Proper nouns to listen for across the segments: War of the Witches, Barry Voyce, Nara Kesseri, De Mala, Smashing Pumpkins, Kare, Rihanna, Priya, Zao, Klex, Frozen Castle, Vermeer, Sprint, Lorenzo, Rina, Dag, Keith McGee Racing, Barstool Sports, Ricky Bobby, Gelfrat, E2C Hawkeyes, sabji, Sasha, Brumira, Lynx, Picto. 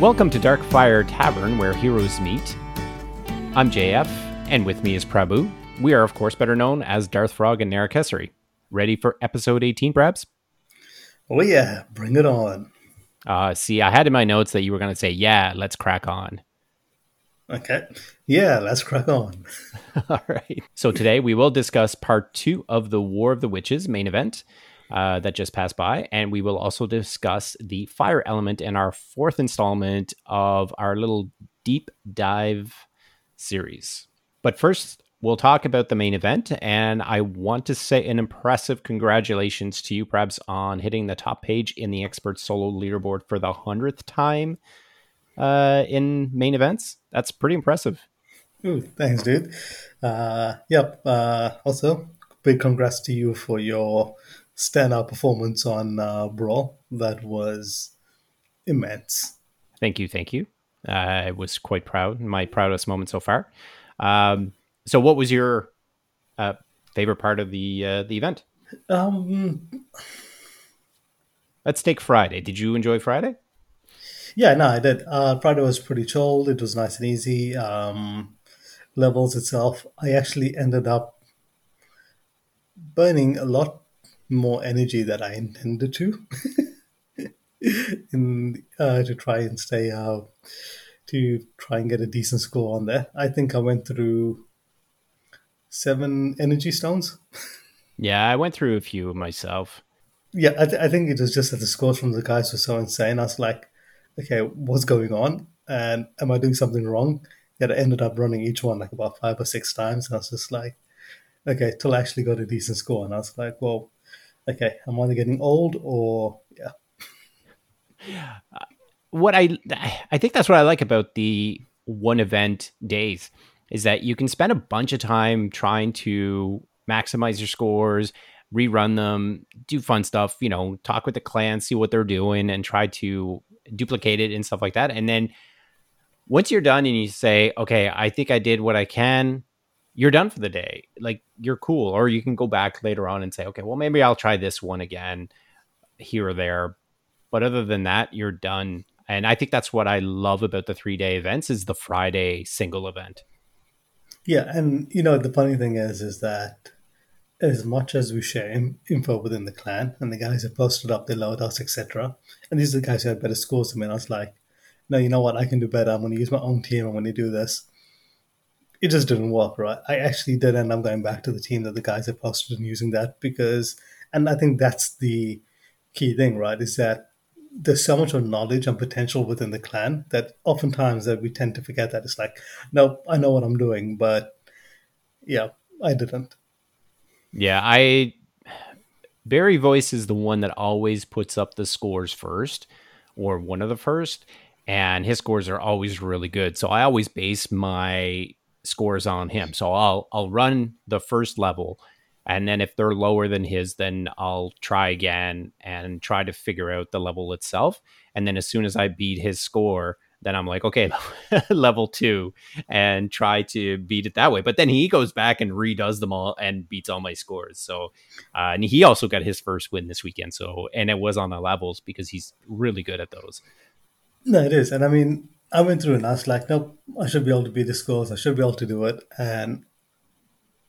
Welcome to Darkfire Tavern, where heroes meet. I'm JF, and with me is Prabhu. We are, of course, better known as Darth Frog and Nara Kesseri. Ready for episode 18, Prabs? Oh yeah, bring it on. See, I had in my notes that you were going to say, yeah, let's crack on. Okay. Yeah, let's crack on. All right. So today we will discuss part 2 of the War of the Witches main event that just passed by. And we will also discuss the fire element in our 4th installment of our little deep dive series. But first, we'll talk about the main event, and I want to say an impressive congratulations to you, Prabs, on hitting the top page in the Expert Solo Leaderboard for the 100th time in main events. That's pretty impressive. Ooh, thanks, dude. Also, big congrats to you for your standout performance on Brawl. That was immense. Thank you. I was quite proud. My proudest moment so far. So what was your favorite part of the event? Let's take Friday. Did you enjoy Friday? Yeah, no, I did. Friday was pretty chilled. It was nice and easy. Levels itself, I actually ended up burning a lot more energy than I intended to to try and get a decent score on there. I think I went through 7 energy stones. Yeah, I went through a few myself. Yeah, I think it was just that the scores from the guys were so insane. I was like, okay, what's going on? And am I doing something wrong? Yet I ended up running each one like about 5 or 6 times. And I was just like, okay, till I actually got a decent score. And I was like, well, okay, I'm either getting old or, yeah. What I think that's what I like about the one event days is that you can spend a bunch of time trying to maximize your scores, rerun them, do fun stuff, talk with the clan, see what they're doing, and try to duplicate it and stuff like that. And then once you're done and you say, okay, I think I did what I can, you're done for the day. Like, you're cool. Or you can go back later on and say, okay, well, maybe I'll try this one again here or there. But other than that, you're done. And I think that's what I love about the 3-day events is the Friday single event. Yeah, and the funny thing is that as much as we share info within the clan, and the guys have posted up their loadouts, etc., and these are the guys who had better scores than me, and I was like, no, you know what, I can do better. I'm going to use my own team. I'm going to do this. It just didn't work, right? I actually did end up going back to the team that the guys had posted and using that because, and I think that's the key thing, right, is that there's so much of knowledge and potential within the clan that oftentimes that we tend to forget that. It's like, no, I know what I'm doing, but yeah, I didn't. Yeah, Barry Voyce is the one that always puts up the scores first or one of the first, and his scores are always really good. So I always base my scores on him. So I'll run the first level, and then if they're lower than his, then I'll try again and try to figure out the level itself. And then as soon as I beat his score, then I'm like, okay, level 2, and try to beat it that way. But then he goes back and redoes them all and beats all my scores. So, and he also got his first win this weekend. So, and it was on the levels because he's really good at those. No, it is. And I mean, I went through and I was like, nope, I should be able to beat the scores. I should be able to do it. And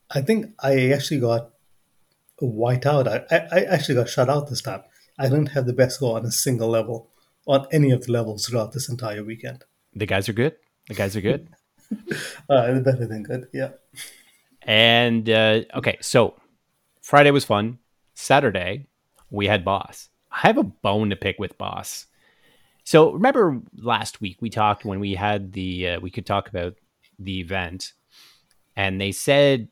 I think I actually got wiped out. I actually got shut out this time. I didn't have the best score on a single level, on any of the levels throughout this entire weekend. The guys are good. Better than good, yeah. And, okay, so Friday was fun. Saturday, we had Boss. I have a bone to pick with Boss. So remember last week we talked when we had we could talk about the event, and they said,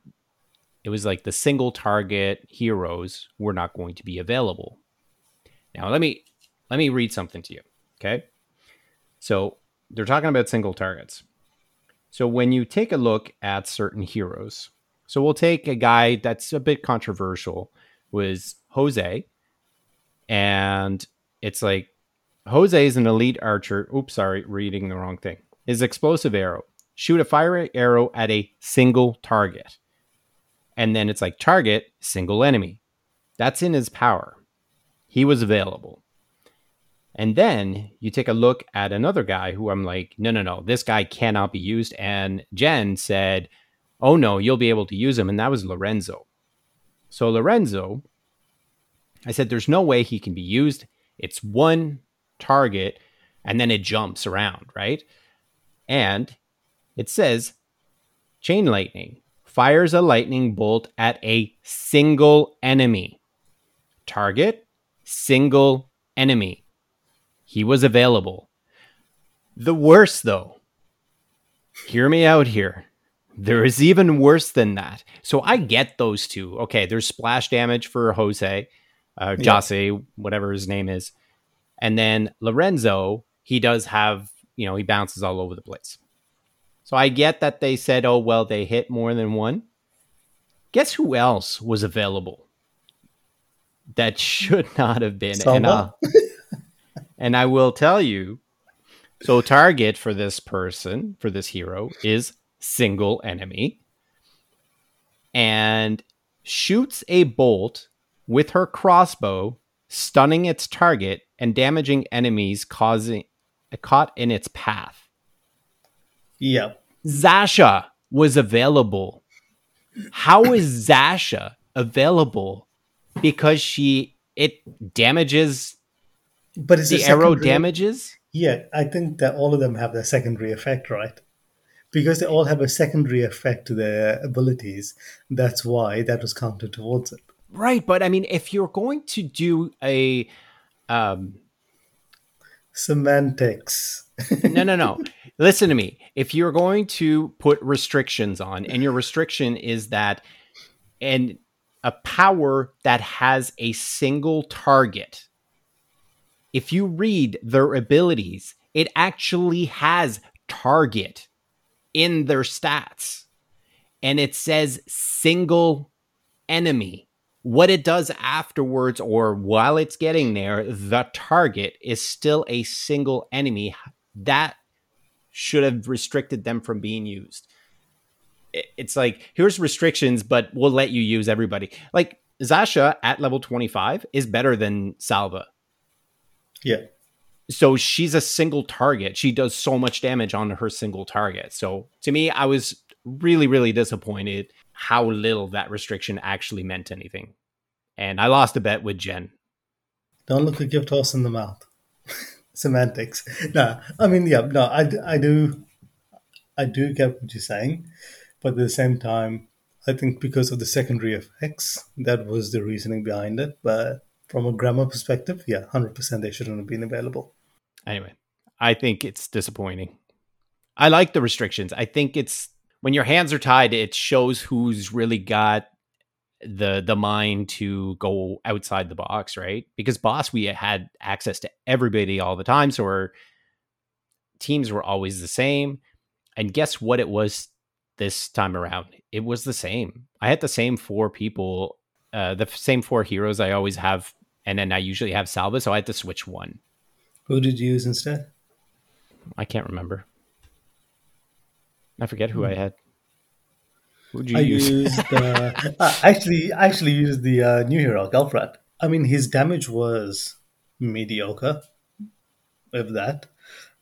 it was like the single target heroes were not going to be available. Now, let me read something to you, okay? So they're talking about single targets. So when you take a look at certain heroes, so we'll take a guy that's a bit controversial, was Jose. And it's like, Jose is an elite archer. Oops, sorry, reading the wrong thing. His explosive arrow. Shoot a fire arrow at a single target. And then it's like target single enemy. That's in his power. He was available. And then you take a look at another guy who I'm like, no, this guy cannot be used. And Jen said, oh no, you'll be able to use him. And that was Lorenzo. So Lorenzo, I said, there's no way he can be used. It's one target and then it jumps around, right? And it says chain lightning fires a lightning bolt at a single enemy. Target, single enemy. He was available. The worst, though, hear me out here. There is even worse than that. So I get those two. Okay, there's splash damage for Jose, Jose, whatever his name is. And then Lorenzo, he does have, you know, he bounces all over the place. So I get that they said, oh, well, they hit more than one. Guess who else was available that should not have been? And I will tell you. So target for this person, for this hero, is single enemy. And shoots a bolt with her crossbow, stunning its target and damaging enemies caught in its path. Yeah. Sasha was available. How is Sasha available? Because it damages, but is the arrow damages? Yeah, I think that all of them have their secondary effect, right? Because they all have a secondary effect to their abilities. That's why that was counted towards it. Right, but I mean, if you're going to do a semantics. No. Listen to me. If you're going to put restrictions on, and your restriction is that and a power that has a single target, if you read their abilities, it actually has target in their stats. And it says single enemy. What it does afterwards or while it's getting there, the target is still a single enemy. That should have restricted them from being used. It's like, here's restrictions, but we'll let you use everybody. Like, Sasha at level 25 is better than Salva. Yeah. So she's a single target. She does so much damage on her single target. So to me, I was really, really disappointed how little that restriction actually meant anything. And I lost a bet with Jen. Don't look a gift horse in the mouth. Semantics. No, I mean, yeah, no, I do get what you're saying. But at the same time, I think because of the secondary effects, that was the reasoning behind it. But from a grammar perspective, yeah, 100% they shouldn't have been available. Anyway, I think it's disappointing. I like the restrictions. I think it's, when your hands are tied, it shows who's really got the mind to go outside the box, right? Because boss, we had access to everybody all the time, so our teams were always the same. And guess what it was this time around? It was the same. I had the same four people, the same four heroes I always have, and then I usually have Salva, so I had to switch one. Who did you use instead? I can't remember. I forget who I had. Who'd you use? I actually used the new hero, Gelfrat. I mean, his damage was mediocre, if that.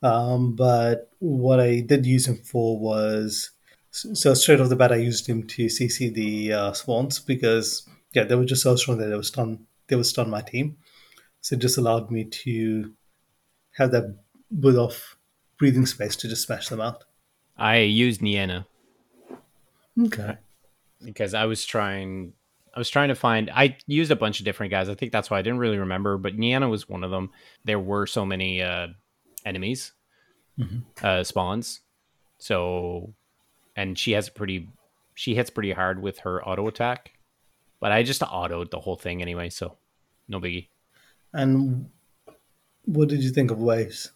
But what I did use him for was... So straight off the bat, I used him to CC the Swans because, yeah, they were just so strong that they were stunned my team. So it just allowed me to have that bit of breathing space to just smash them out. I used Nienna. Okay. Because I was trying to find, I used a bunch of different guys. I think that's why I didn't really remember, but Nienna was one of them. There were so many enemies, spawns. So, and she hits pretty hard with her auto attack, but I just autoed the whole thing anyway. So no biggie. And what did you think of waves?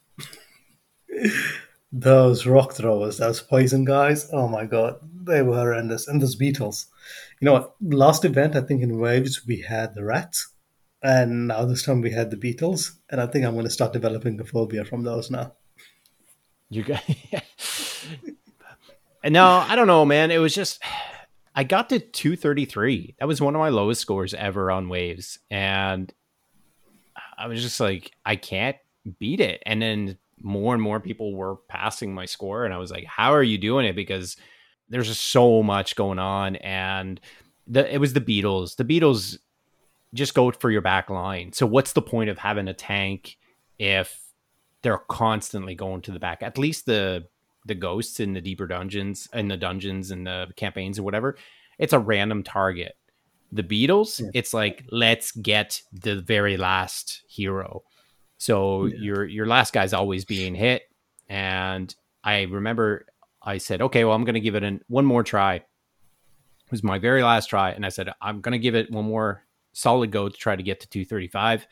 Those rock throwers, those poison guys, oh my god, they were horrendous. And those beetles. You know what? Last event, I think in waves, we had the rats. And now this time we had the beetles. And I think I'm going to start developing a phobia from those now. You guys... No, I don't know, man. It was just... I got to 233. That was one of my lowest scores ever on waves. And I was just like, I can't beat it. And then more and more people were passing my score. And I was like, how are you doing it? Because there's just so much going on. And it was the Beatles. The Beatles just go for your back line. So what's the point of having a tank if they're constantly going to the back? At least the ghosts in the deeper dungeons, and the dungeons and the campaigns or whatever, it's a random target. The Beatles, yeah, it's like, let's get the very last hero. So yeah, your last guy's always being hit. And I remember I said, okay, well, I'm going to give it one more try. It was my very last try. And I said, I'm going to give it one more solid go to try to get to 235.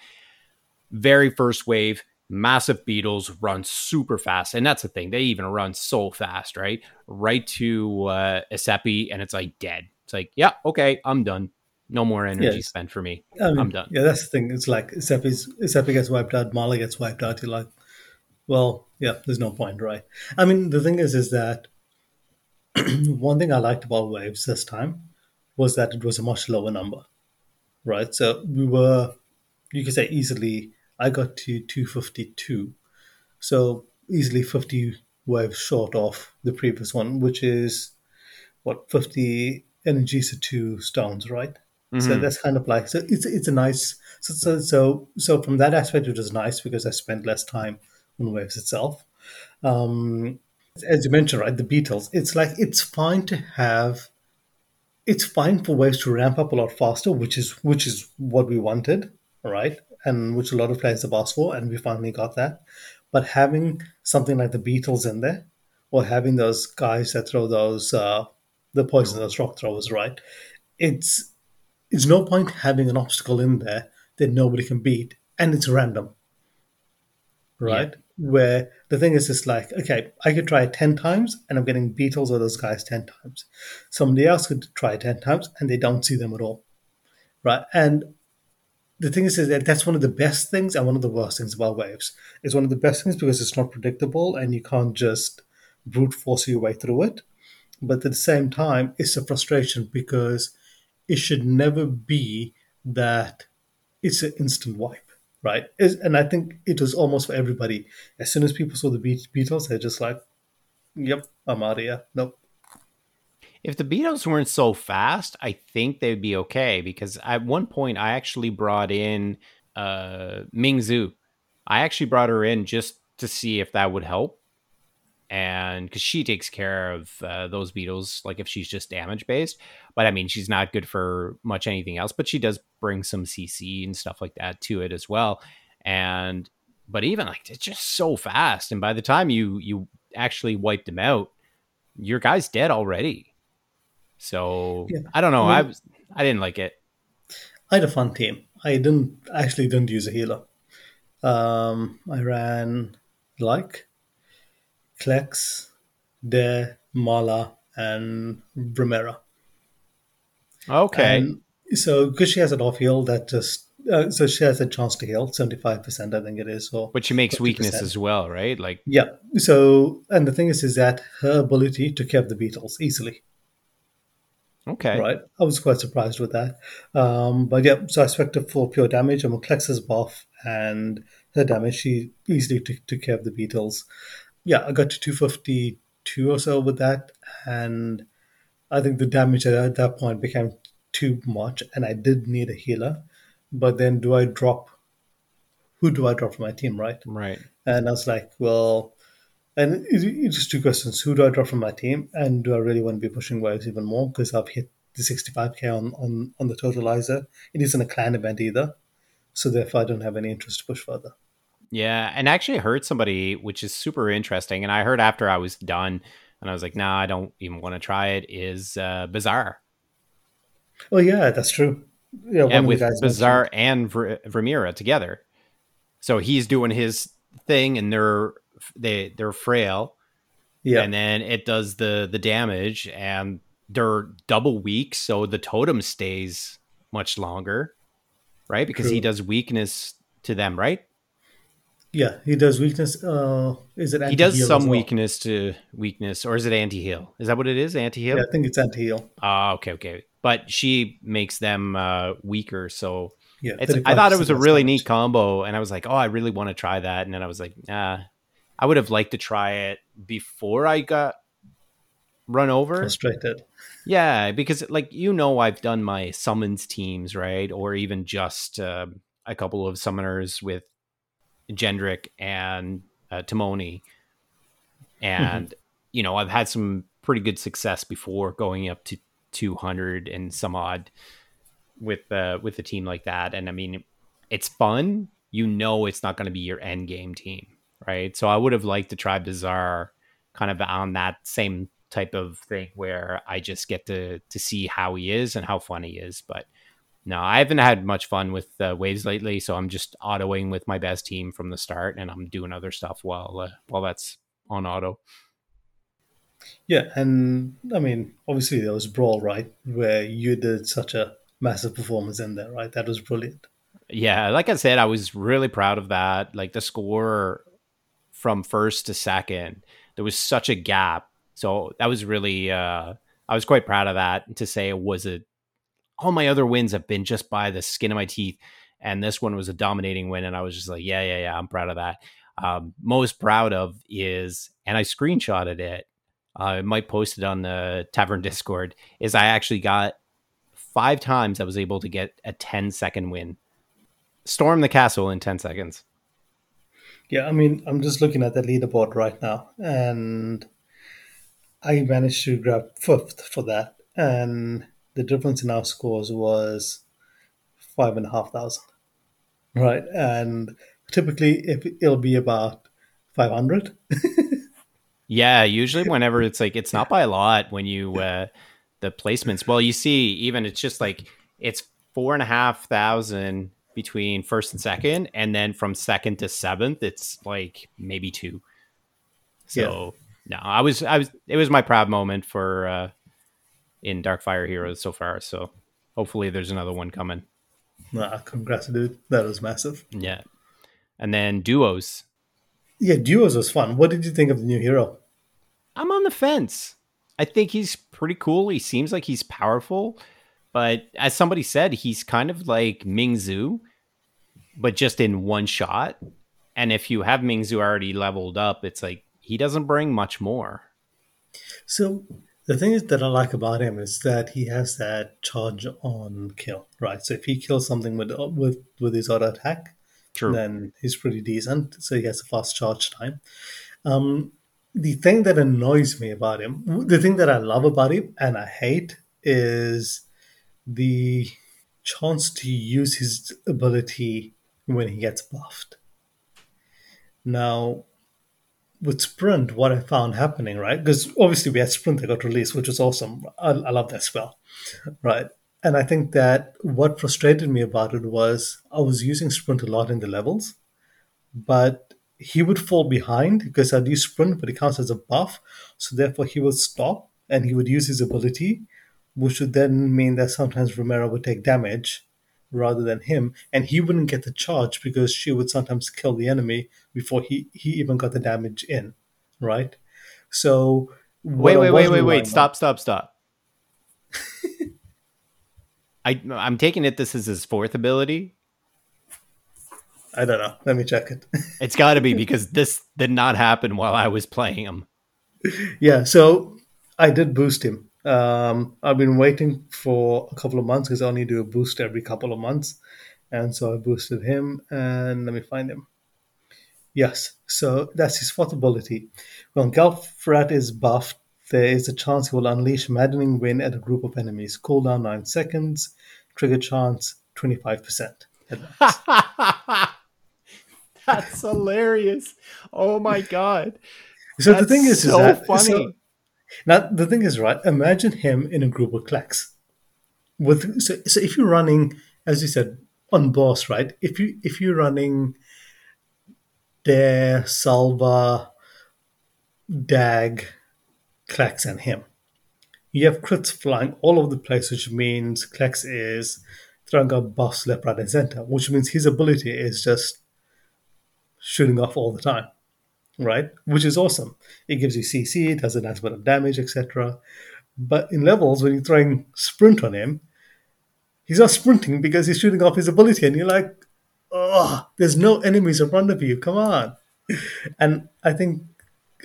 Very first wave, massive Beatles run super fast. And that's the thing. They even run so fast, right? Right to Asepi, and it's like dead. It's like, yeah, okay, I'm done. No more energy spent for me. I mean, I'm done. Yeah, that's the thing. It's like Asepi gets wiped out, Mala gets wiped out. You're like, well, yeah, there's no point, right? I mean, the thing is that one thing I liked about waves this time was that it was a much lower number, right? So we were, you could say easily, I got to 252. So easily 50 waves short off the previous one, which is, what, 50 energies to 2 stones, right? Mm-hmm. So that's kind of like, so it's a nice, so from that aspect, it was nice because I spent less time on waves itself. As you mentioned, right, the Beatles, it's like, it's fine for waves to ramp up a lot faster, which is what we wanted, right? And which a lot of players have asked for, and we finally got that. But having something like the Beatles in there, or having those guys that throw those, the poisonous rock throwers, right? It's no point having an obstacle in there that nobody can beat, and it's random, right? Yeah. Where the thing is, it's like, okay, I could try it 10 times and I'm getting Beatles or those guys 10 times. Somebody else could try it 10 times and they don't see them at all, right? And the thing is that that's one of the best things and one of the worst things about waves. It's one of the best things because it's not predictable and you can't just brute force your way through it. But at the same time, it's a frustration because it should never be that it's an instant wipe. Right, and I think it was almost for everybody. As soon as people saw the Beatles, they're just like, "Yep, I'm out of here." Nope. If the Beatles weren't so fast, I think they'd be okay. Because at one point, I actually brought in Ming Zhu. I actually brought her in just to see if that would help, and because she takes care of those Beatles, like if she's just damage based. But I mean, she's not good for much anything else, but she does bring some CC and stuff like that to it as well. And but even like, it's just so fast, and by the time you actually wipe them out, your guy's dead already. So yeah. I don't know, I didn't like it. I had a fun team. I didn't use a healer. I ran like Klex, De Mala, and Brumira. Okay. And so, because she has an off heal, that just so she has a chance to heal 75%, I think it is. Or but she makes 50%. Weakness as well, right? Like yeah. So, and the thing is that her ability took care of the Beatles easily. Okay. Right. I was quite surprised with that. But yeah, so I expect her for pure damage. I'm a Klex's buff, and her damage she easily took care of the Beatles. Yeah, I got to 252 or so with that, and I think the damage at that point became too much, and I did need a healer. But then who do I drop from my team, right? Right. And I was like, well, and it's just two questions. Who do I drop from my team, and do I really want to be pushing waves even more? Because I've hit the 65k on the totalizer. It isn't a clan event either, so therefore I don't have any interest to push further. Yeah, and I actually heard somebody, which is super interesting, and I heard after I was done, and I was like, nah, I don't even want to try it, is Bizarre. Oh, yeah, that's true. Yeah, and with Bizarre and Vermeer together. So he's doing his thing, and they're frail. Yeah. And then it does the damage, and they're double weak, so the totem stays much longer, right? Because true. He does weakness to them, right? Yeah, he does weakness. Is it anti-heal? He does some weakness to weakness, or is it anti-heal? Is that what it is? Anti-heal? Yeah, I think it's anti-heal. Ah, okay. But she makes them weaker, so Yeah, I thought it was a really neat combo, and I was like, oh, I really want to try that. And then I was like, nah, I would have liked to try it before I got run over. Frustrated. Yeah, because like, you know, I've done my summons teams, right? Or even just a couple of summoners with Jendrik and Timoni. And, you know, I've had some pretty good success before going up to 200 and some odd with a team like that. And I mean, it's fun. You know, it's not going to be your end game team, right? So I would have liked to try Bizarre kind of on that same type of thing where I just get to see how he is and how fun he is. But no, I haven't had much fun with waves lately, so I'm just autoing with my best team from the start, and I'm doing other stuff while that's on auto. Yeah, and I mean, obviously there was Brawl, right, where you did such a massive performance in there, right? That was brilliant. Yeah, like I said, I was really proud of that. Like the score from first to second, there was such a gap. So that was really, I was quite proud of that. To say it was all my other wins have been just by the skin of my teeth, and this one was a dominating win, and I was just like, yeah, I'm proud of that. Most proud of is, and I screenshotted it, I might post it on the Tavern Discord, is I actually got 5 times I was able to get a 10-second win. Storm the castle in 10 seconds. Yeah, I mean, I'm just looking at the leaderboard right now, and I managed to grab 5th for that, and the difference in our scores was 5,500, right? And typically it'll be about 500. Yeah, usually whenever it's like, it's not by a lot when you, the placements. Well, you see, even it's just like, it's 4,500 between first and second. And then from second to 7th, it's like maybe 2. So yeah. No, it was my proud moment for, in Darkfire Heroes so far. So hopefully there's another one coming. Congrats, dude. That was massive. Yeah. And then duos. Yeah, duos was fun. What did you think of the new hero? I'm on the fence. I think he's pretty cool. He seems like he's powerful. But as somebody said, he's kind of like Ming Zhu, but just in one shot. And if you have Ming Zhu already leveled up, it's like he doesn't bring much more. So the thing that I like about him is that he has that charge on kill, right? So if he kills something with his auto attack, true, then he's pretty decent. So he has a fast charge time. The thing that annoys me about him, the thing that I love about him and I hate, is the chance to use his ability when he gets buffed. Now, with Sprint, what I found happening, right? Because obviously we had Sprint that got released, which was awesome. I love that spell, right? And I think that what frustrated me about it was I was using Sprint a lot in the levels, but he would fall behind because I'd use Sprint, but it counts as a buff. So therefore he would stop and he would use his ability, which would then mean that sometimes Romero would take damage rather than him, and he wouldn't get the charge because she would sometimes kill the enemy before he even got the damage in, right? So wait, stop. I'm taking it this is his 4th ability. I don't know. Let me check it. It's got to be, because this did not happen while I was playing him. Yeah, so I did boost him. I've been waiting for a couple of months because I only do a boost every couple of months. And so I boosted him, and let me find him. Yes, so that's his 4th ability. When Gelfrat is buffed, there is a chance he will unleash Maddening Wind at a group of enemies. Cooldown 9 seconds. Trigger chance 25%. That's hilarious. Oh my god. So that's the thing is, so is that, funny. So, now the thing is, right? Imagine him in a group of Klex. So if you're running, as you said, on boss, right? If you're running Dare, Salva, Dag, Klex and him. You have crits flying all over the place, which means Klex is throwing out buffs left, right, and center, which means his ability is just shooting off all the time, right? Which is awesome. It gives you CC, it does an amount of damage, etc. But in levels, when you're throwing Sprint on him, He's not sprinting because he's shooting off his ability, and you're like, oh, there's no enemies in front of you. Come on. And I think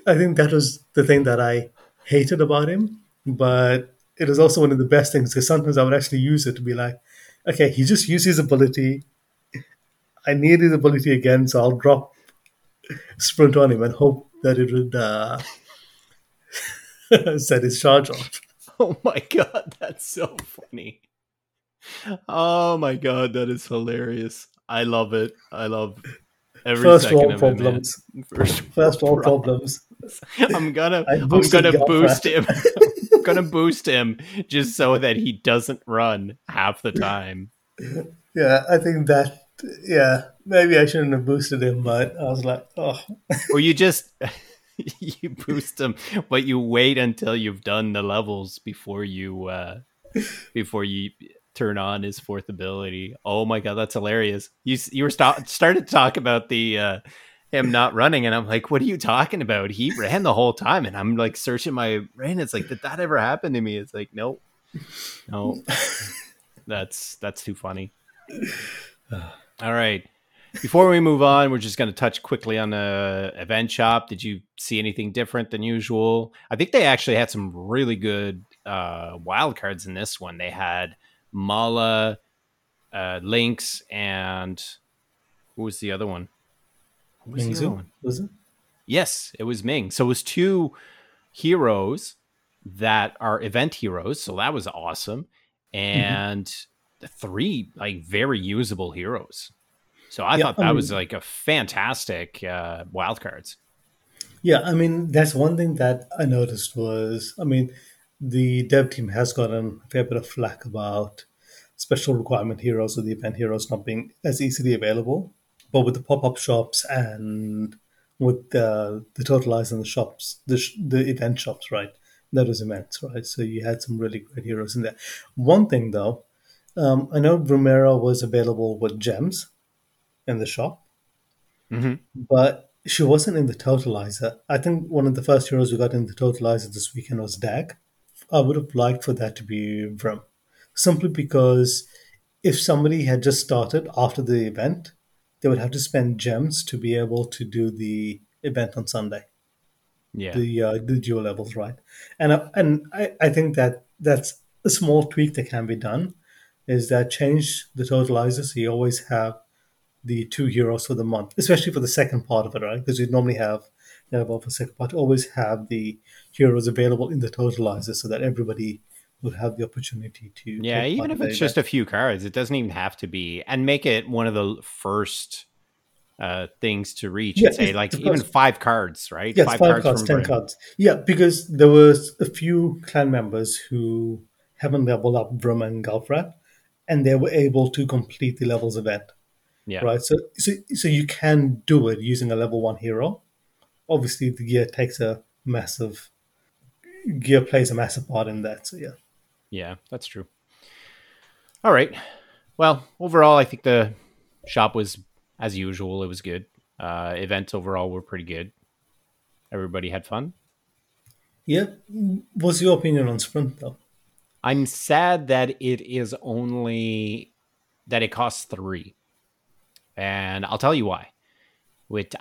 that was the thing that I hated about him, but it was also one of the best things, because sometimes I would actually use it to be like, okay, he just used his ability. I need his ability again, so I'll drop Sprint on him and hope that it would set his charge off. Oh my god, that's so funny. Oh my god, that is hilarious. I love it. I love every second of problems. It. First world problems. I'm gonna boost him. I'm gonna boost him just so that he doesn't run half the time. Yeah, I think that. Yeah, maybe I shouldn't have boosted him, but I was like, oh. Or you just you boost him, but you wait until you've done the levels before you turn on his fourth ability. Oh my god, that's hilarious! You were started to talk about the him not running, and I'm like, what are you talking about? He ran the whole time, and I'm like searching my brain. It's like, did that ever happen to me? It's like, no, that's too funny. All right. Before we move on, we're just going to touch quickly on the event shop. Did you see anything different than usual? I think they actually had some really good wild cards in this one. They had Mala, Lynx, and who was the other one? Ming Zhu, was it? Yes, it was Ming. So it was two heroes that are event heroes. So that was awesome. And the three like very usable heroes. So I thought that was like a fantastic wild cards. Yeah, I mean, that's one thing that I noticed was, I mean, the dev team has gotten a fair bit of flack about special requirement heroes or the event heroes not being as easily available. But with the pop-up shops and with the totalize in the shops, the event shops, right? That was immense, right? So you had some really great heroes in there. One thing, though, I know Brumira was available with gems in the shop, but she wasn't in the totalizer. I think one of the first heroes we got in the totalizer this weekend was Dag. I would have liked for that to be Brum, simply because if somebody had just started after the event, they would have to spend gems to be able to do the event on Sunday. Yeah, the dual levels, right? And I think that that's a small tweak that can be done, is that change the totalizer so you always have the two heroes for the month, especially for the second part of it, right? Because you normally have, for the second part, always have the heroes available in the totalizer so that everybody would have the opportunity to. Yeah, even if it's just a few cards, it doesn't even have to be. And make it one of the first things to reach. Yeah, say, like, even 5 cards, right? Yeah, 5 cards, 10 cards. Yeah, because there was a few clan members who haven't leveled up Brum and Gelfrat, and they were able to complete the levels event. Yeah. Right. So you can do it using a level 1 hero. Obviously, the gear plays a massive part in that. So yeah. Yeah, that's true. All right. Well, overall, I think the shop was as usual. It was good. Events overall were pretty good. Everybody had fun. Yeah. What's your opinion on Sprint though? I'm sad that it costs 3. And I'll tell you why.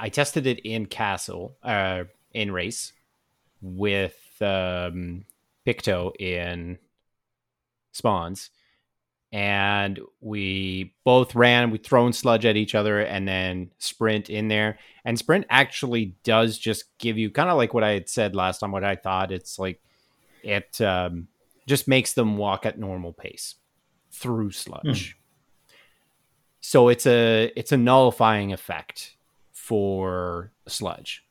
I tested it in Castle, in Race, with Picto in Spawns. And we both ran, we'd thrown sludge at each other, and then Sprint in there. And Sprint actually does just give you, kind of like what I had said last time, what I thought. It's like, it just makes them walk at normal pace through sludge. So it's a nullifying effect for sludge.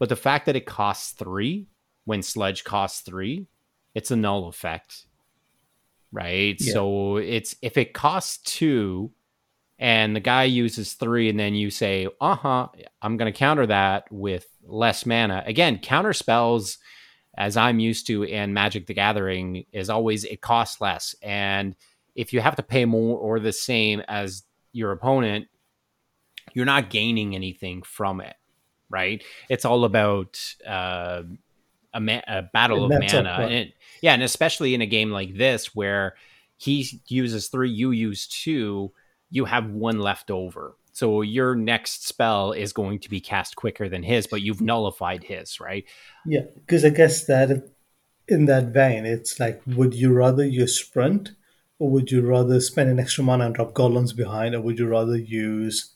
But the fact that it costs 3 when sludge costs 3, it's a null effect. Right? Yeah. So it's, if it costs 2 and the guy uses 3 and then you say, I'm going to counter that with less mana. Again, counter spells, as I'm used to in Magic the Gathering, is always it costs less. And if you have to pay more or the same as your opponent, you're not gaining anything from it, right? It's all about a battle of mana. Right. And especially in a game like this where He uses 3, you use 2, you have 1 left over. So your next spell is going to be cast quicker than his, but you've nullified his, right? Yeah, because I guess that in that vein, it's like, would you rather you sprint, or would you rather spend an extra mana and drop goblins behind, or would you rather use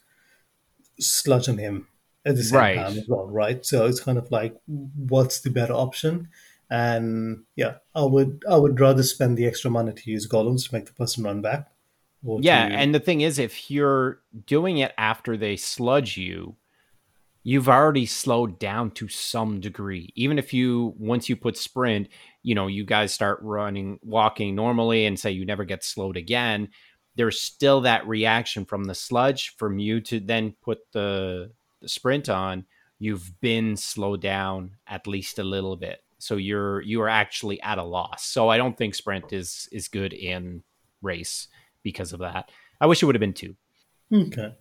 sludge on him at the same time as well, right? So it's kind of like, what's the better option? And yeah, I would rather spend the extra mana to use golems to make the person run back. And the thing is, if you're doing it after they sludge you, you've already slowed down to some degree. Even if once you put sprint, you know, you guys start walking normally and say you never get slowed again, there's still that reaction from the sludge from you to then put the sprint on. You've been slowed down at least a little bit. So you are actually at a loss. So I don't think sprint is good in race because of that. I wish it would have been 2. Okay.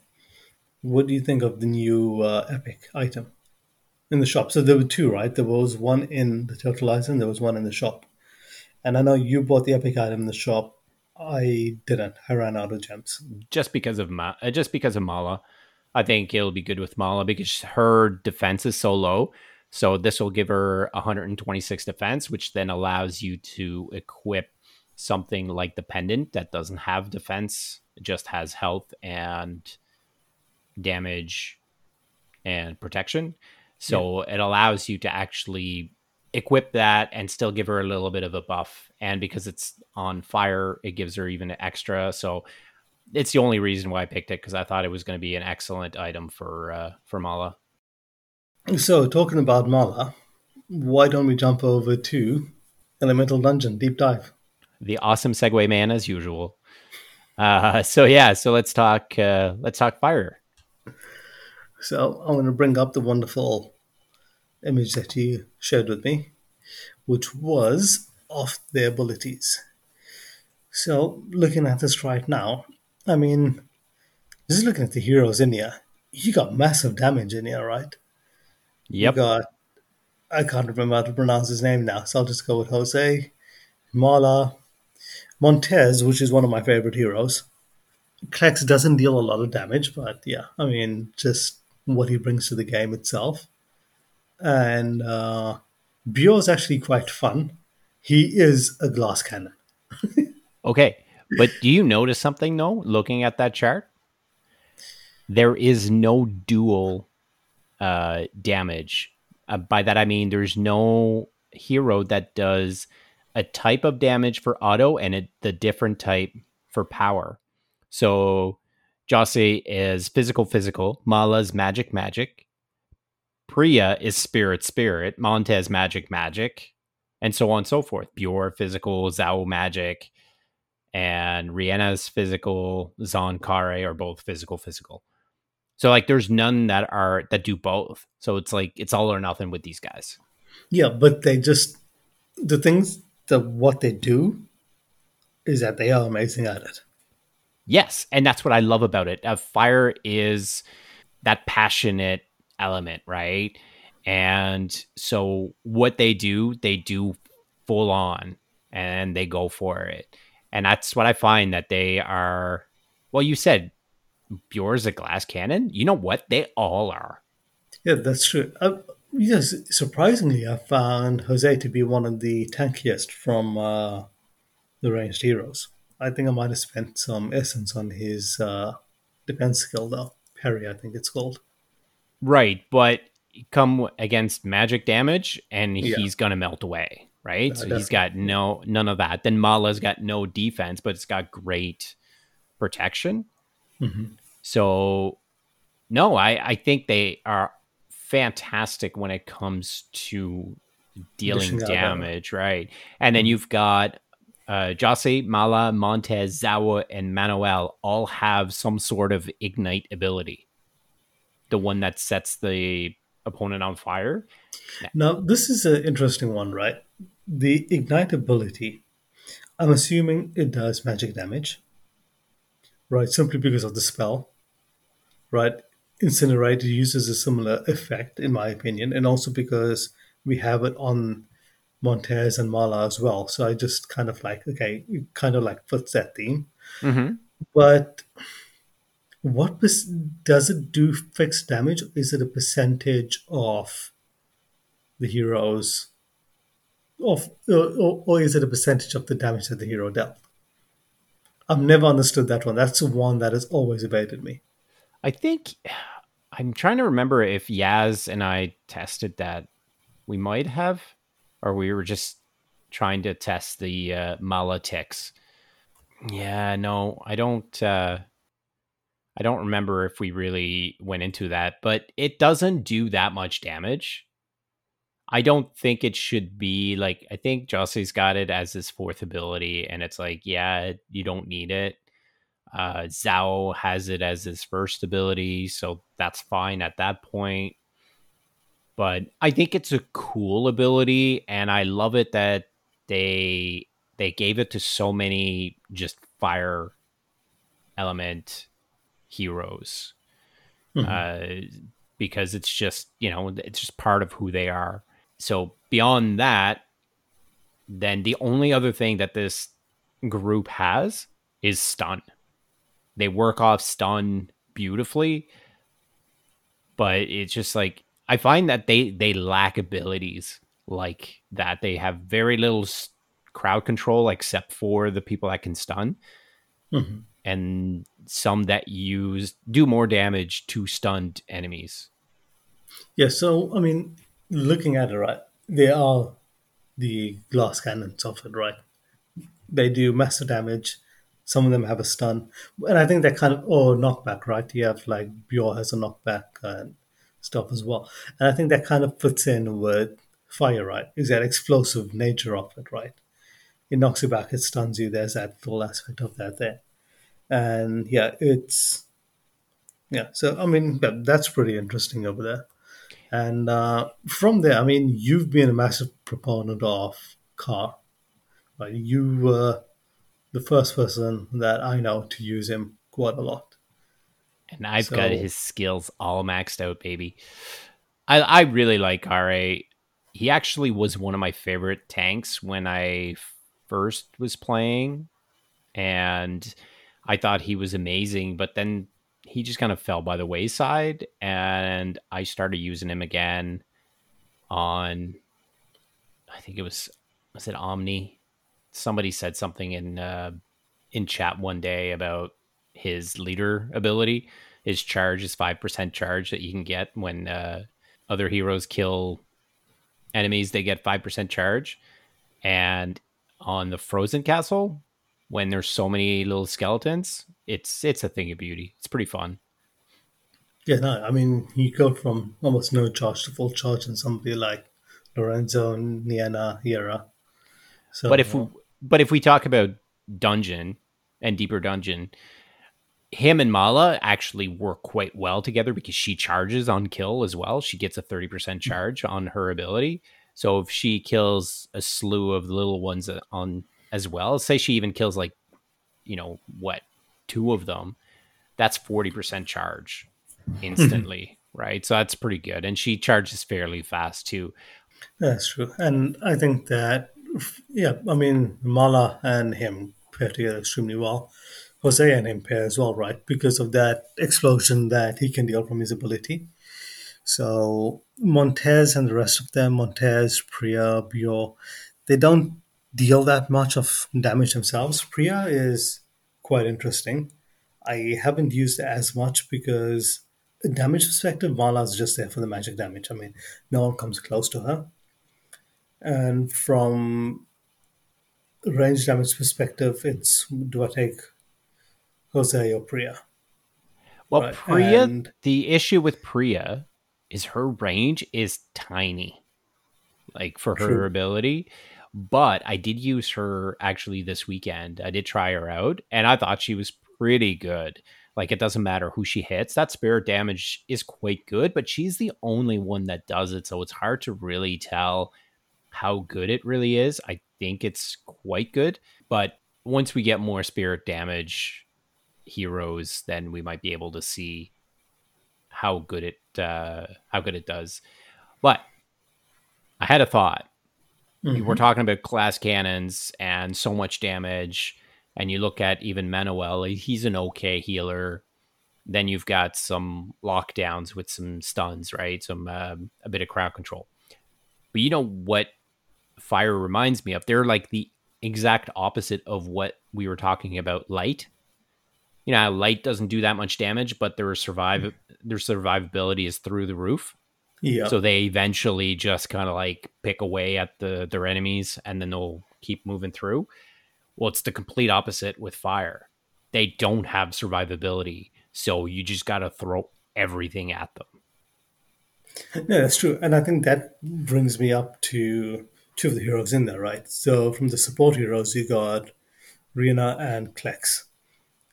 What do you think of the new epic item in the shop? So there were 2, right? There was one in the total item, there was one in the shop. And I know you bought the epic item in the shop. I didn't. I ran out of gems. Just because of Mala. I think it'll be good with Mala because her defense is so low. So this will give her 126 defense, which then allows you to equip something like the pendant that doesn't have defense. It just has health and damage and protection. So it allows you to actually equip that and still give her a little bit of a buff. And because it's on fire, it gives her even extra. So it's the only reason why I picked it, because I thought it was going to be an excellent item for Mala. So talking about Mala, why don't we jump over to Elemental Dungeon Deep Dive? The awesome segue man, as usual. So let's talk fire. So I'm going to bring up the wonderful image that you shared with me, which was of their abilities. So looking at this right now, I mean, just looking at the heroes in here, you got massive damage in here, right? Yep. I can't remember how to pronounce his name now, so I'll just go with Jose, Mala, Montez, which is one of my favorite heroes. Klex doesn't deal a lot of damage, but yeah, I mean, just what he brings to the game itself. And Bio is actually quite fun. He is a glass cannon. Okay, but do you notice something, though, looking at that chart? There is no dual damage. By that I mean there's no hero that does a type of damage for auto and the different type for power. So Jose is physical. Mala's magic. Priya is spirit. Montez magic. And so on and so forth. Pure physical, Zao magic. And Rihanna's physical, Zahn, Kare are both physical. So like there's none that do both. So it's like it's all or nothing with these guys. Yeah, but they just the things that what they do is that they are amazing at it. Yes, and that's what I love about it. Fire is that passionate element, right? And so what they do full on and they go for it. And that's what I find that they are. Well, you said Bjor's a glass cannon. You know what? They all are. Yeah, that's true. Yes, surprisingly, I found Jose to be one of the tankiest from the ranged heroes. I think I might have spent some essence on his defense skill, though. Parry, I think it's called. Right, but come against magic damage, and he's going to melt away, right? So definitely. He's got none of that. Then Mala's got no defense, but it's got great protection. Mm-hmm. So, no, I think they are fantastic when it comes to dealing damage, right? And then you've got Jose, Mala, Montez, Zao, and Manuel all have some sort of ignite ability. The one that sets the opponent on fire. Now, this is an interesting one, right? The ignite ability, I'm assuming it does magic damage, right? Simply because of the spell, right? Incinerate uses a similar effect, in my opinion, and also because we have it on Montez and Mala as well. So I just kind of like, okay, it kind of like fits that theme. Mm-hmm. But what does it do fixed damage? Is it a percentage of the heroes, or is it a percentage of the damage that the hero dealt? I've never understood that one. That's the one that has always evaded me. I think I'm trying to remember if Yaz and I tested that. We might have, or we were just trying to test the Mala ticks. Yeah, no, I don't remember if we really went into that, but it doesn't do that much damage. I don't think it should be like, I think Jose's got it as his fourth ability, and it's like, yeah, you don't need it. Zao has it as his first ability, so that's fine at that point. But I think it's a cool ability, and I love it that they gave it to so many just fire element heroes. Mm-hmm. Because it's just, you know, it's just part of who they are. So beyond that, then the only other thing that this group has is stun. They work off stun beautifully, but it's just like, I find that they lack abilities like that. They have very little crowd control except for the people that can stun. Mm-hmm. And some that do more damage to stunned enemies. Yeah, so, I mean, looking at it, right, they are the glass cannons of it, right? They do massive damage. Some of them have a stun. And I think they're kind of, knockback, right? You have, like, Bior has a knockback and stuff as well. And I think that kind of fits in with fire, right? Is that explosive nature of it, right? It knocks you back, it stuns you. There's that full aspect of that there. And so I mean, that's pretty interesting over there. And from there, I mean, you've been a massive proponent of Kare. Right? You were the first person that I know to use him quite a lot. And I've got his skills all maxed out, baby. I really like Kare. He actually was one of my favorite tanks when I first was playing. And I thought he was amazing, but then he just kind of fell by the wayside, and I started using him again on, I think it was it Omni? Somebody said something in chat one day about his leader ability. His charge is 5% charge that you can get when other heroes kill enemies. They get 5% charge. And on the Frozen Castle, when there's so many little skeletons, it's a thing of beauty. It's pretty fun. Yeah, no, I mean, you go from almost no charge to full charge in somebody like Lorenzo, Nienna, Hira. So, but if we talk about dungeon and deeper dungeon, him and Mala actually work quite well together because she charges on kill as well. She gets a 30% charge on her ability. So if she kills a slew of little ones on as well, say she even kills like, you know what, two of them, that's 40% charge instantly. Right, so that's pretty good, and she charges fairly fast too. That's true. And I think that, yeah, I mean, Mala and him pair together extremely well. Jose and him pair as well, right, because of that explosion that he can deal from his ability. So Montez and the rest of them, Montez, Priya, Bio, they don't deal that much of damage themselves. Priya is quite interesting. I haven't used it as much because the damage perspective, Mala's just there for the magic damage. I mean, no one comes close to her. And from range damage perspective, it's, do I take Jose or Priya? Well, right. Priya, and the issue with Priya is her range is tiny, like for her ability. But I did use her actually this weekend. I did try her out, and I thought she was pretty good. Like, it doesn't matter who she hits. That spirit damage is quite good, but she's the only one that does it. So it's hard to really tell how good it really is. I think it's quite good. But once we get more spirit damage heroes, then we might be able to see how good it does. But I had a thought. Mm-hmm. We're talking about glass cannons and so much damage. And you look at even Manuel, he's an okay healer. Then you've got some lockdowns with some stuns, right? Some a bit of crowd control. But you know what fire reminds me of? They're like the exact opposite of what we were talking about light. You know, light doesn't do that much damage, but their survivability is through the roof. Yeah. So they eventually just kind of like pick away at their enemies, and then they'll keep moving through. Well, it's the complete opposite with fire. They don't have survivability, so you just got to throw everything at them. No, that's true. And I think that brings me up to two of the heroes in there, right? So from the support heroes, you got Rina and Klex.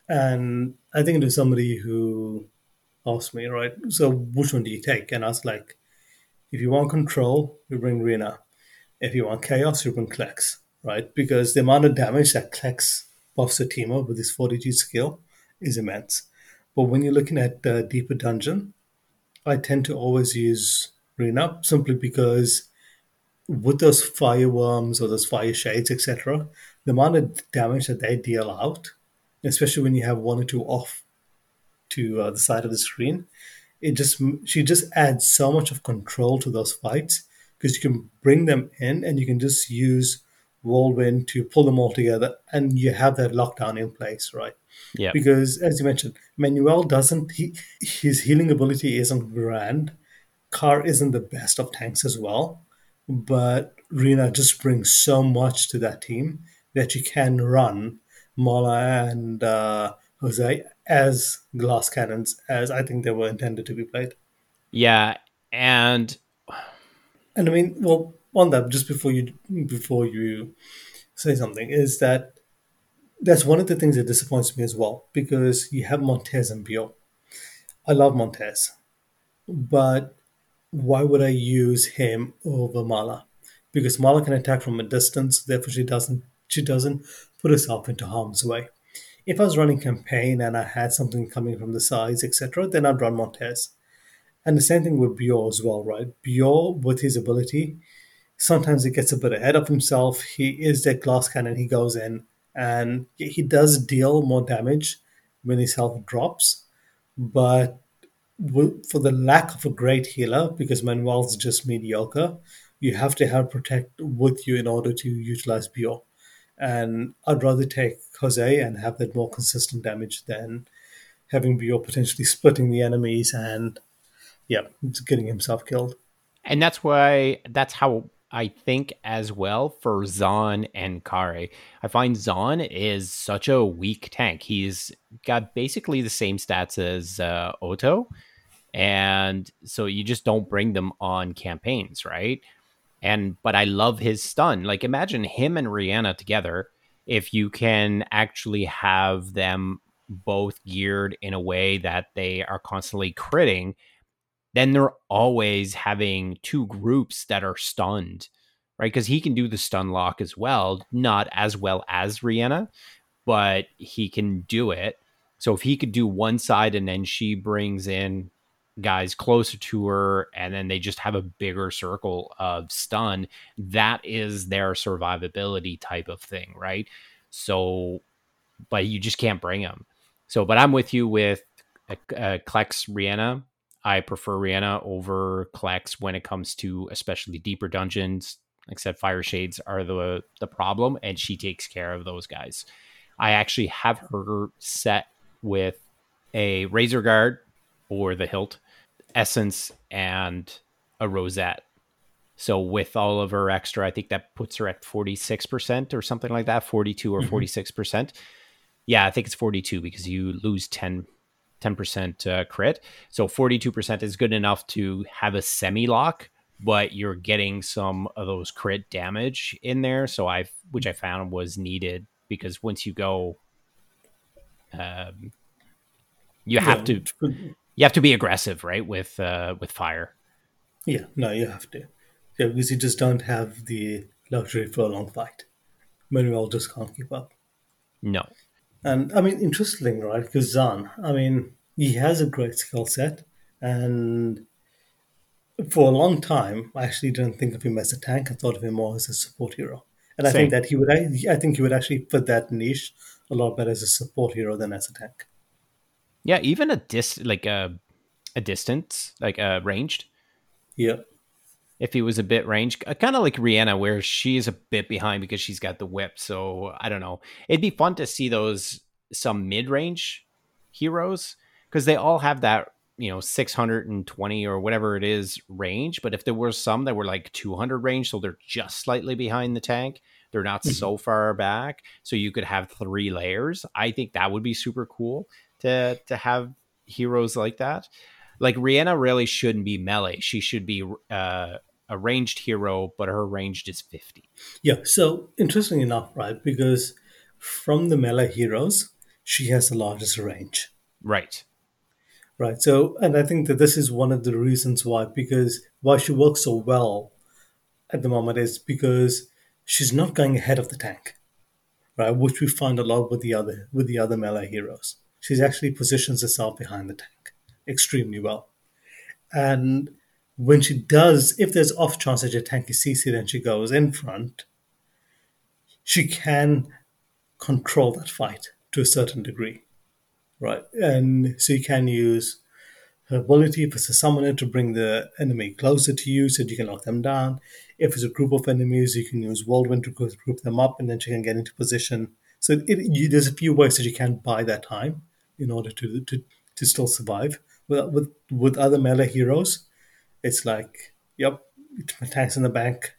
And I think it was somebody who asked me, right, so which one do you take? And I was like, if you want control, you bring Rina. If you want chaos, you bring Klex, right? Because the amount of damage that Klex buffs a team up with his fortitude skill is immense. But when you're looking at deeper dungeon, I tend to always use Rina simply because with those fireworms or those fire shades, etc., the amount of damage that they deal out, especially when you have one or two off to the side of the screen, she just adds so much of control to those fights because you can bring them in and you can just use whirlwind to pull them all together, and you have that lockdown in place, right? Yeah. Because as you mentioned, Manuel doesn't. His healing ability isn't grand. Kare isn't the best of tanks as well, but Rina just brings so much to that team that you can run Mala and Jose as glass cannons, as I think they were intended to be played. Yeah, and I mean, well, on that, just before you say something, is that that's one of the things that disappoints me as well, because you have Montez and Bio. I love Montez, but why would I use him over Mala? Because Mala can attack from a distance, therefore she doesn't put herself into harm's way. If I was running campaign and I had something coming from the sides, etc., then I'd run Montez. And the same thing with Bior as well, right? Bior, with his ability, sometimes he gets a bit ahead of himself. He is that glass cannon. He goes in and he does deal more damage when his health drops. But for the lack of a great healer, because Manuel's just mediocre, you have to have Protect with you in order to utilize Bior. And I'd rather take Jose and have that more consistent damage than having Bio potentially splitting the enemies and, yeah, getting himself killed. And that's how I think as well for Zahn and Kare. I find Zahn is such a weak tank. He's got basically the same stats as Otto. And so you just don't bring them on campaigns, right? But I love his stun. Like, imagine him and Rihanna together. If you can actually have them both geared in a way that they are constantly critting, then they're always having two groups that are stunned, right? Because he can do the stun lock as well, not as well as Rihanna, but he can do it. So if he could do one side and then she brings in guys closer to her, and then they just have a bigger circle of stun. That is their survivability type of thing, right? So, but you just can't bring them. So, but I'm with you with Klex, Rihanna. I prefer Rihanna over Klex when it comes to especially deeper dungeons. Like I said, fire shades are the problem, and she takes care of those guys. I actually have her set with a Razor Guard or the hilt, essence, and a rosette. So with all of her extra, I think that puts her at 46% or something like that, 42 or 46%. Yeah, I think it's 42 because you lose 10% crit. So 42% is good enough to have a semi-lock, but you're getting some of those crit damage in there, so which I found was needed, because once you go... You have to be aggressive, right? With fire. Yeah, no, you have to. Yeah, because you just don't have the luxury for a long fight. Manuel just can't keep up. No. And, I mean, interesting, right? Because Zahn, I mean, he has a great skill set. And for a long time, I actually didn't think of him as a tank. I thought of him more as a support hero. And I think that he would actually fit that niche a lot better as a support hero than as a tank. Yeah, even a distance, ranged. Yeah. If he was a bit ranged, kind of like Rihanna, where she is a bit behind because she's got the whip. So I don't know. It'd be fun to see some mid-range heroes because they all have that, 620 or whatever it is range. But if there were some that were like 200 range, so they're just slightly behind the tank, they're not so far back. So you could have three layers. I think that would be super cool to have heroes like that. Like Rihanna really shouldn't be melee. She should be a ranged hero, but her ranged is 50. Yeah. So interesting enough, right? Because from the melee heroes, she has the largest range. Right. Right. So, and I think that this is one of the reasons why she works so well at the moment is because she's not going ahead of the tank, right? Which we find a lot with the other melee heroes. She actually positions herself behind the tank extremely well. And when she does, if there's off chance that your tank is CC'd and she goes in front, she can control that fight to a certain degree. Right, and so you can use her ability if it's a summoner to bring the enemy closer to you so that you can lock them down. If it's a group of enemies, you can use Whirlwind to group them up, and then she can get into position. So there's a few ways that you can buy that time in order to still survive. With other melee heroes, it's like, yep, my tank's in the bank,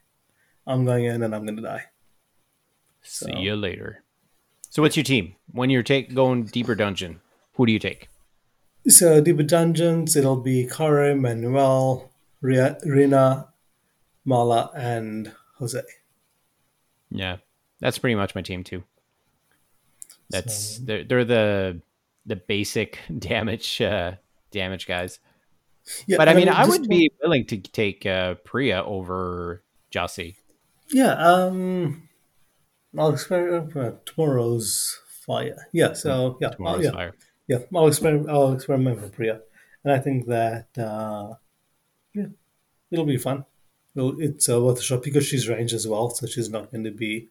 I'm going in and I'm going to die. See you later. So what's your team? When you're going deeper dungeon, who do you take? So deeper dungeons, it'll be Kare, Manuel, Rina, Mala, and Jose. Yeah, that's pretty much my team too. That's they're the basic damage guys. Yeah, but I mean, I would be willing to take Priya over Jossi. Yeah. I'll experiment tomorrow's fire. Yeah. So yeah, tomorrow's fire. Yeah, I'll experiment with Priya, and I think that it'll be fun. It's worth a shot because she's ranged as well, so she's not going to be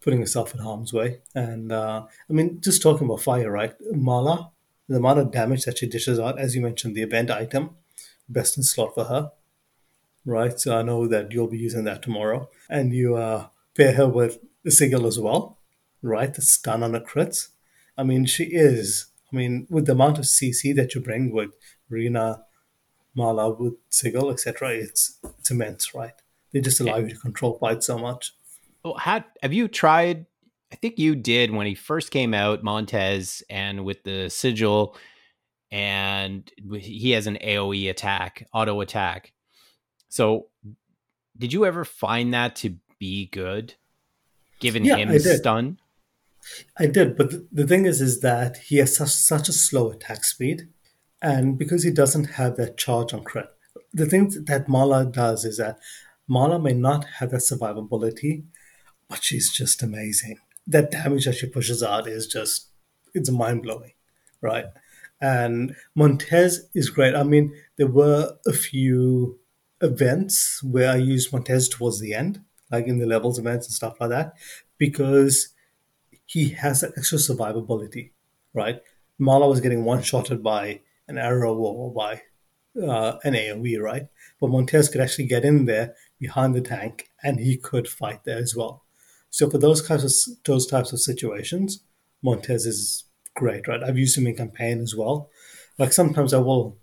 putting herself in harm's way. And I mean, just talking about fire, right? Mala, the amount of damage that she dishes out, as you mentioned, the event item, best in slot for her, right? So I know that you'll be using that tomorrow, and you pair her with the Sigil as well, right? The stun on her crits. I mean, with the amount of CC that you bring with Rina, Mala, with Sigil, etc., it's immense, right? They just allow you to control fights so much. Well, have you tried? I think you did when he first came out, Montez, and with the Sigil, and he has an AoE attack, auto attack. So, did you ever find that to be good? Given him his stun? I did, but the thing is that he has such a slow attack speed, and because he doesn't have that charge on crit. The thing that Mala does is that Mala may not have that survivability, but she's just amazing. That damage that she pushes out is just, it's mind-blowing, right? And Montez is great. I mean, there were a few events where I used Montez towards the end, like in the levels events and stuff like that, because he has that extra survivability, right? Mala was getting one-shotted by an arrow or by an AoE, right? But Montez could actually get in there behind the tank, and he could fight there as well. So for those types of situations, Montez is great, right? I've used him in campaign as well. Like sometimes I will,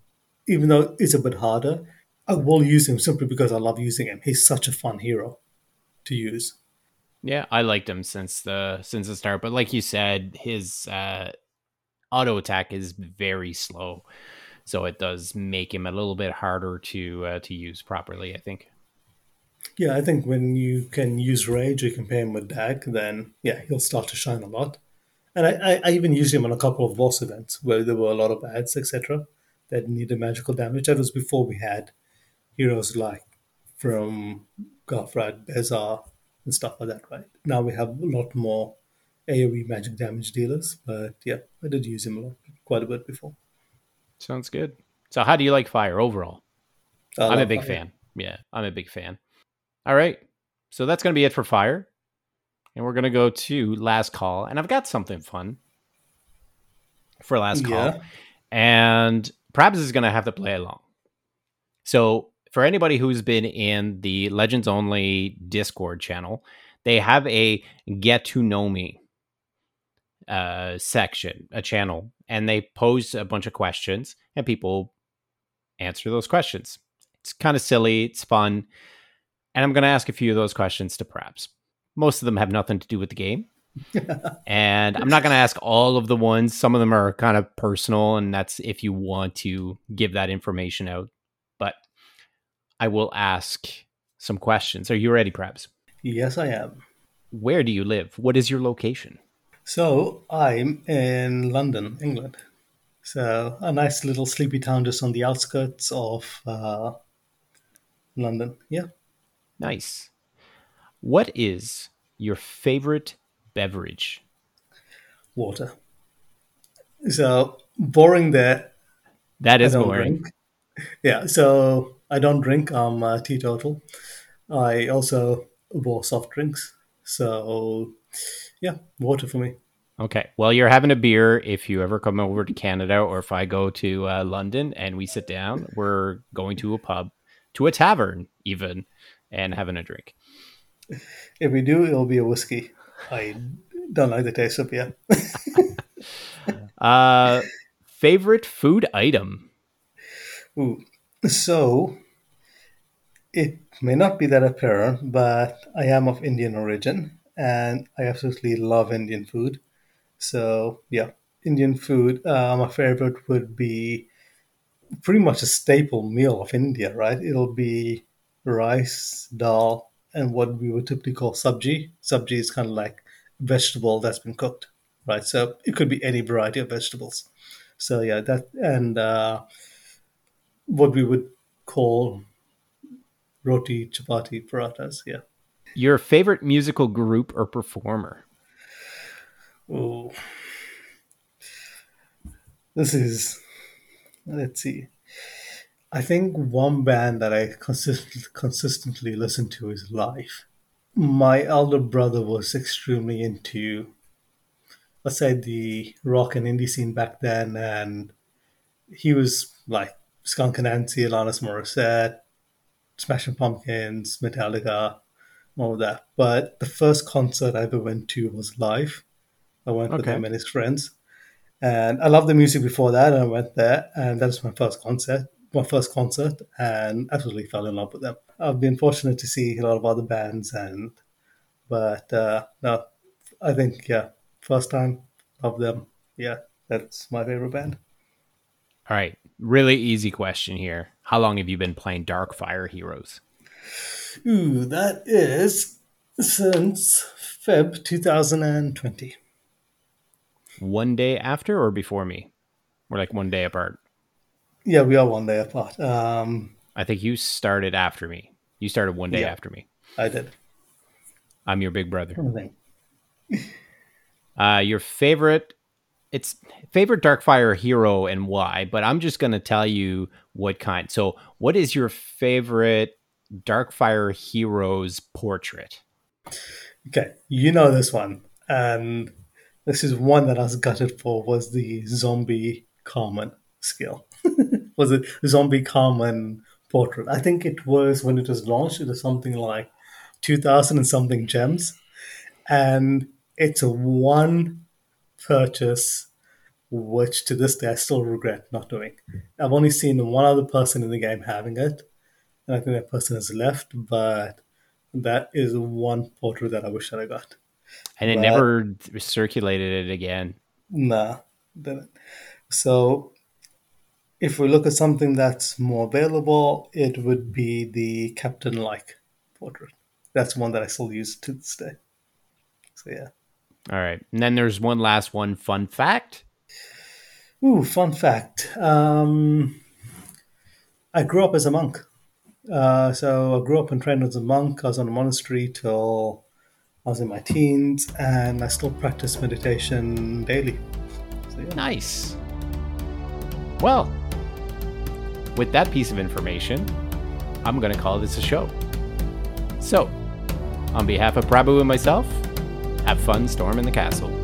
even though it's a bit harder, I will use him simply because I love using him. He's such a fun hero to use. Yeah, I liked him since the start, but like you said, his auto attack is very slow, so it does make him a little bit harder to use properly, I think. Yeah, I think when you can use Rage or compare him with Dag, then yeah, he'll start to shine a lot. And I even used him on a couple of boss events where there were a lot of ads, etc., that needed magical damage. That was before we had heroes like from Gelfrat, Bizarre, and stuff like that, right? Now we have a lot more AoE magic damage dealers, but yeah, I did use him quite a bit before. Sounds good. So how do you like fire overall? I'm a big fan. Yeah, I'm a big fan. All right. So that's going to be it for Fire. And we're going to go to Last Call. And I've got something fun for Last Call. And Prabs is going to have to play along. So for anybody who's been in the Legends Only Discord channel, they have a Get to Know Me section, a channel. And they pose a bunch of questions and people answer those questions. It's kind of silly. It's fun. And I'm going to ask a few of those questions to Prabs. Most of them have nothing to do with the game. And I'm not going to ask all of the ones. Some of them are kind of personal, and that's if you want to give that information out. But I will ask some questions. Are you ready, Prabs? Yes, I am. Where do you live? What is your location? So I'm in London, England. So a nice little sleepy town just on the outskirts of London. Yeah. Nice. What is your favorite beverage? Water. So boring there. That is boring. Drink. Yeah, so I don't drink. I'm a teetotal. I also bore soft drinks. So yeah, water for me. Okay. Well, you're having a beer if you ever come over to Canada, or if I go to London and we sit down, we're going to a pub, to a tavern even, and having a drink. If we do, it'll be a whiskey. I don't like the taste of beer. Favorite food item? Ooh. So it may not be that apparent, but I am of Indian origin and I absolutely love Indian food. So yeah, Indian food, my favorite would be pretty much a staple meal of India, right? It'll be rice, dal, and what we would typically call sabji. Sabji is kind of like vegetable that's been cooked, right? So it could be any variety of vegetables. So yeah, that and what we would call roti, chapati, parathas, yeah. Your favorite musical group or performer? Oh, this is, let's see. I think one band that I consistently listen to is Live. My elder brother was extremely into, let's say, the rock and indie scene back then, and he was like Skunk Anansie, Alanis Morissette, Smashing Pumpkins, Metallica, all of that. But the first concert I ever went to was Live. I went with him and his friends, and I loved the music before that, and I went there, and that was my first concert. And absolutely fell in love with them. I've been fortunate to see a lot of other bands, but I think first time of them. Yeah, that's my favorite band. All right, really easy question here. How long have you been playing Darkfire Heroes? Ooh, that is since Feb 2020. One day after or before me? We're like one day apart. Yeah, we are one day apart. I think you started after me. You started one day after me. I did. I'm your big brother. Your favorite, it's favorite Darkfire hero and why, but I'm just going to tell you what kind. So what is your favorite Darkfire hero's portrait? Okay, you know this one. And this is one that I was gutted for, was the zombie common skill. Was it zombie Carmen portrait? I think it was when it was launched. It was something like 2,000 and something gems, and it's a one purchase, which to this day I still regret not doing. I've only seen one other person in the game having it, and I think that person has left. But that is one portrait that I wish that I got. And it never circulated it again. Nah, didn't. So. If we look at something that's more available, it would be the Captain-like portrait. That's one that I still use to this day. So, yeah. All right. And then there's one last one, fun fact. Ooh, fun fact. I grew up as a monk. So I grew up and trained as a monk. I was on a monastery till I was in my teens, and I still practice meditation daily. So, yeah. Nice. Well, with that piece of information, I'm going to call this a show. So, on behalf of Prabhu and myself, have fun storming the castle.